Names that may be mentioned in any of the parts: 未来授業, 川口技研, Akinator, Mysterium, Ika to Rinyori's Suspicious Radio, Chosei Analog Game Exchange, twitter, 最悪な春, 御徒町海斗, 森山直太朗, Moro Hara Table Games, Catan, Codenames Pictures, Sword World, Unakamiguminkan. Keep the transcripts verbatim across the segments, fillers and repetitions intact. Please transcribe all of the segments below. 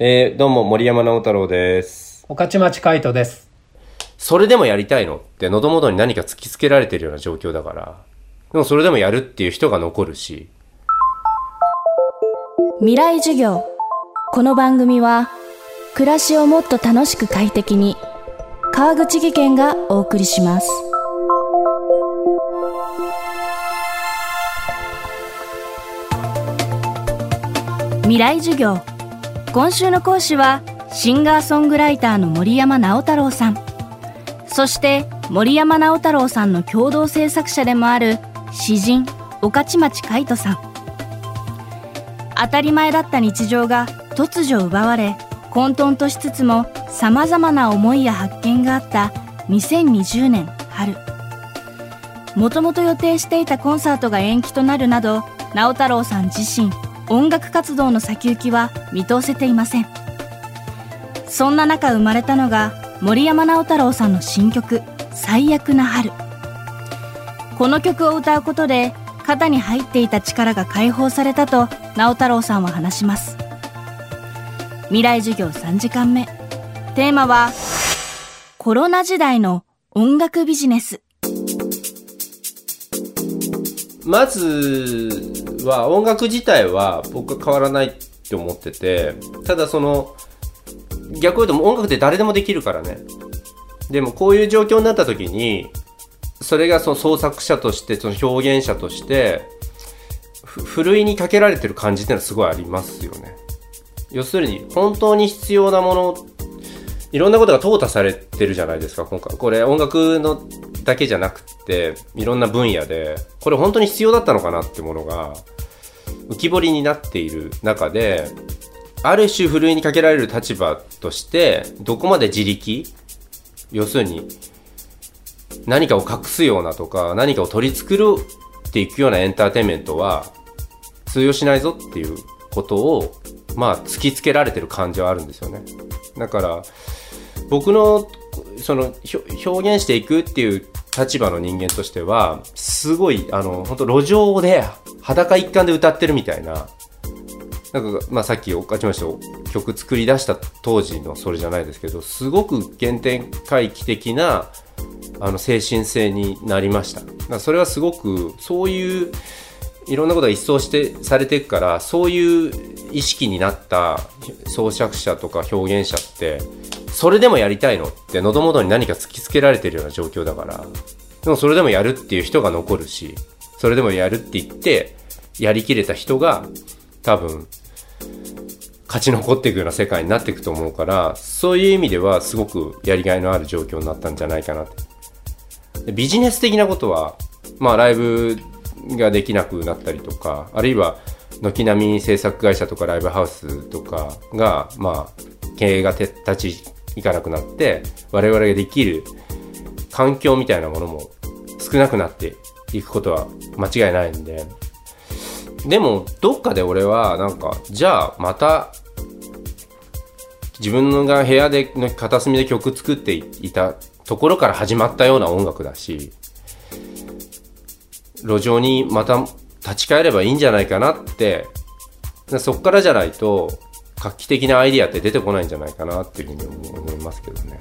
えー、どうも森山直太朗です。御徒町海斗です。それでもやりたいのって喉元に何か突きつけられてるような状況だから、でもそれでもやるっていう人が残るし。未来授業。この番組は暮らしをもっと楽しく快適に川口技研がお送りします。未来授業。今週の講師はシンガーソングライターの森山直太朗さん、そして森山直太朗さんの共同制作者でもある詩人御徒町海斗さん。当たり前だった日常が突如奪われ、混沌としつつもさまざまな思いや発見があったにせんにじゅうねん春、もともと予定していたコンサートが延期となるなど、直太朗さん自身音楽活動の先行きは見通せていません。そんな中生まれたのが森山直太朗さんの新曲「最悪な春」。この曲を歌うことで肩に入っていた力が解放されたと直太朗さんは話します。未来授業さんじかんめ、テーマはコロナ時代の音楽ビジネス。まずは音楽自体は僕は変わらないって思ってて、ただその逆に言うと音楽って誰でもできるからね。でもこういう状況になった時に、それがその創作者としてその表現者としてふるいにかけられてる感じっていうのはすごいありますよね。要するに本当に必要なもの、いろんなことが淘汰されてるじゃないですか今回。これ音楽のだけじゃなくていろんな分野でこれ本当に必要だったのかなってものが浮き彫りになっている中で、ある種ふるいにかけられる立場としてどこまで自力、要するに何かを隠すようなとか何かを取り繕っていくようなエンターテインメントは通用しないぞっていうことを、まあ突きつけられてる感じはあるんですよね。だから僕のその表現していくっていう立場の人間としてはすごい、あの本当路上で裸一貫で歌ってるみたいな、なんかまあさっき御徒町の曲作り出した当時のそれじゃないですけど、すごく原点回帰的なあの精神性になりました。だからそれはすごく、そういういろんなことが一掃してされていくから、そういう意識になった創作者とか表現者ってそれでもやりたいのって喉元に何か突きつけられてるような状況だから、でもそれでもやるっていう人が残るし、それでもやるって言ってやりきれた人が多分勝ち残っていくような世界になっていくと思うから、そういう意味ではすごくやりがいのある状況になったんじゃないかなって。ビジネス的なことはまあライブができなくなったりとか、あるいは軒並み制作会社とかライブハウスとかがまあ経営が立ちいかなくなって、我々ができる環境みたいなものも少なくなっていくことは間違いないんで。でもどっかで俺はなんか、じゃあまた自分が部屋での片隅で曲作っていたところから始まったような音楽だし、路上にまた立ち返ればいいんじゃないかなって。そっからじゃないと画期的なアイディアって出てこないんじゃないかなっていうふうに思いますけどね。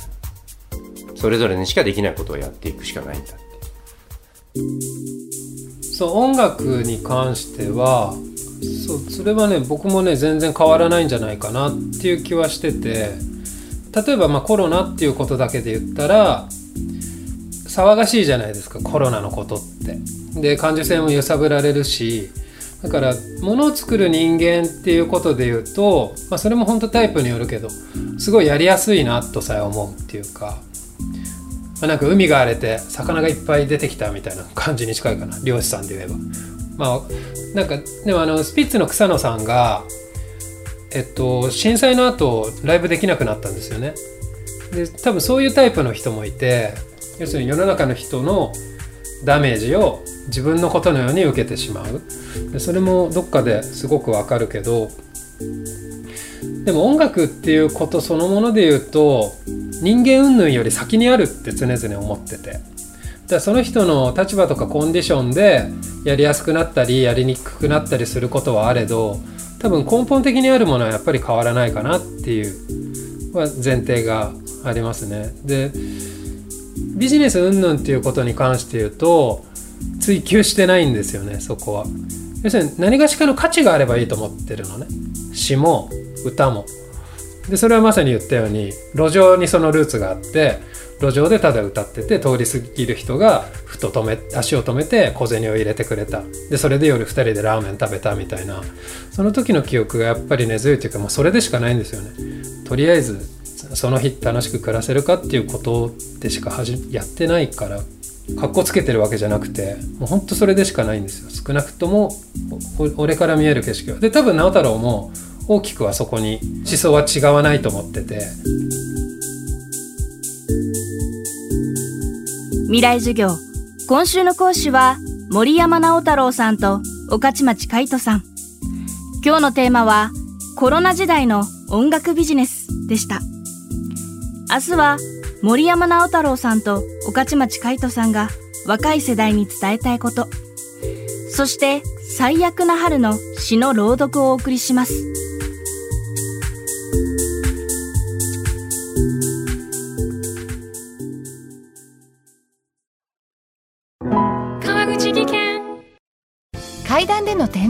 それぞれにしかできないことをやっていくしかないんだって。そう、音楽に関しては そう、それはね、僕もね全然変わらないんじゃないかなっていう気はしてて、例えばまあコロナっていうことだけで言ったら騒がしいじゃないですか、コロナのことって。で、感受性も揺さぶられるし、だから物を作る人間っていうことで言うと、まあ、それも本当タイプによるけどすごいやりやすいなとさえ思うっていうか、まあ、なんか海が荒れて魚がいっぱい出てきたみたいな感じに近いかな、漁師さんで言えば。まあなんかでもあのスピッツの草野さんが、えっと、震災の後ライブできなくなったんですよね。で、多分そういうタイプの人もいて、要するに世の中の人のダメージを自分のことのように受けてしまう。で、それもどっかですごくわかるけど、でも音楽っていうことそのもので言うと人間云々より先にあるって常々思ってて、だからその人の立場とかコンディションでやりやすくなったりやりにくくなったりすることはあれど、多分根本的にあるものはやっぱり変わらないかなっていう前提がありますね。でビジネス云々っていうことに関して言うと追求してないんですよね、そこは。要するに何がしかの価値があればいいと思ってるのね、詩も歌も。でそれはまさに言ったように路上にそのルーツがあって、路上でただ歌ってて通り過ぎる人がふと止め足を止めて小銭を入れてくれた。でそれで夜ふたりでラーメン食べたみたいな、その時の記憶がやっぱり根強いというか、もうそれでしかないんですよね。とりあえずその日楽しく暮らせるかっていうことでしかはじやってないから、かっこつけてるわけじゃなくて、もうほんとそれでしかないんですよ、少なくとも俺から見える景色は。で多分直太朗も大きくはそこに思想は違わないと思ってて。未来授業、今週の講師は森山直太朗さんと御徒町海斗さん。今日のテーマはコロナ時代の音楽ビジネスでした。明日は森山直太朗さんと御徒町海斗さんが若い世代に伝えたいこと、そして最悪な春の詩の朗読をお送りします。川口技研。階段での転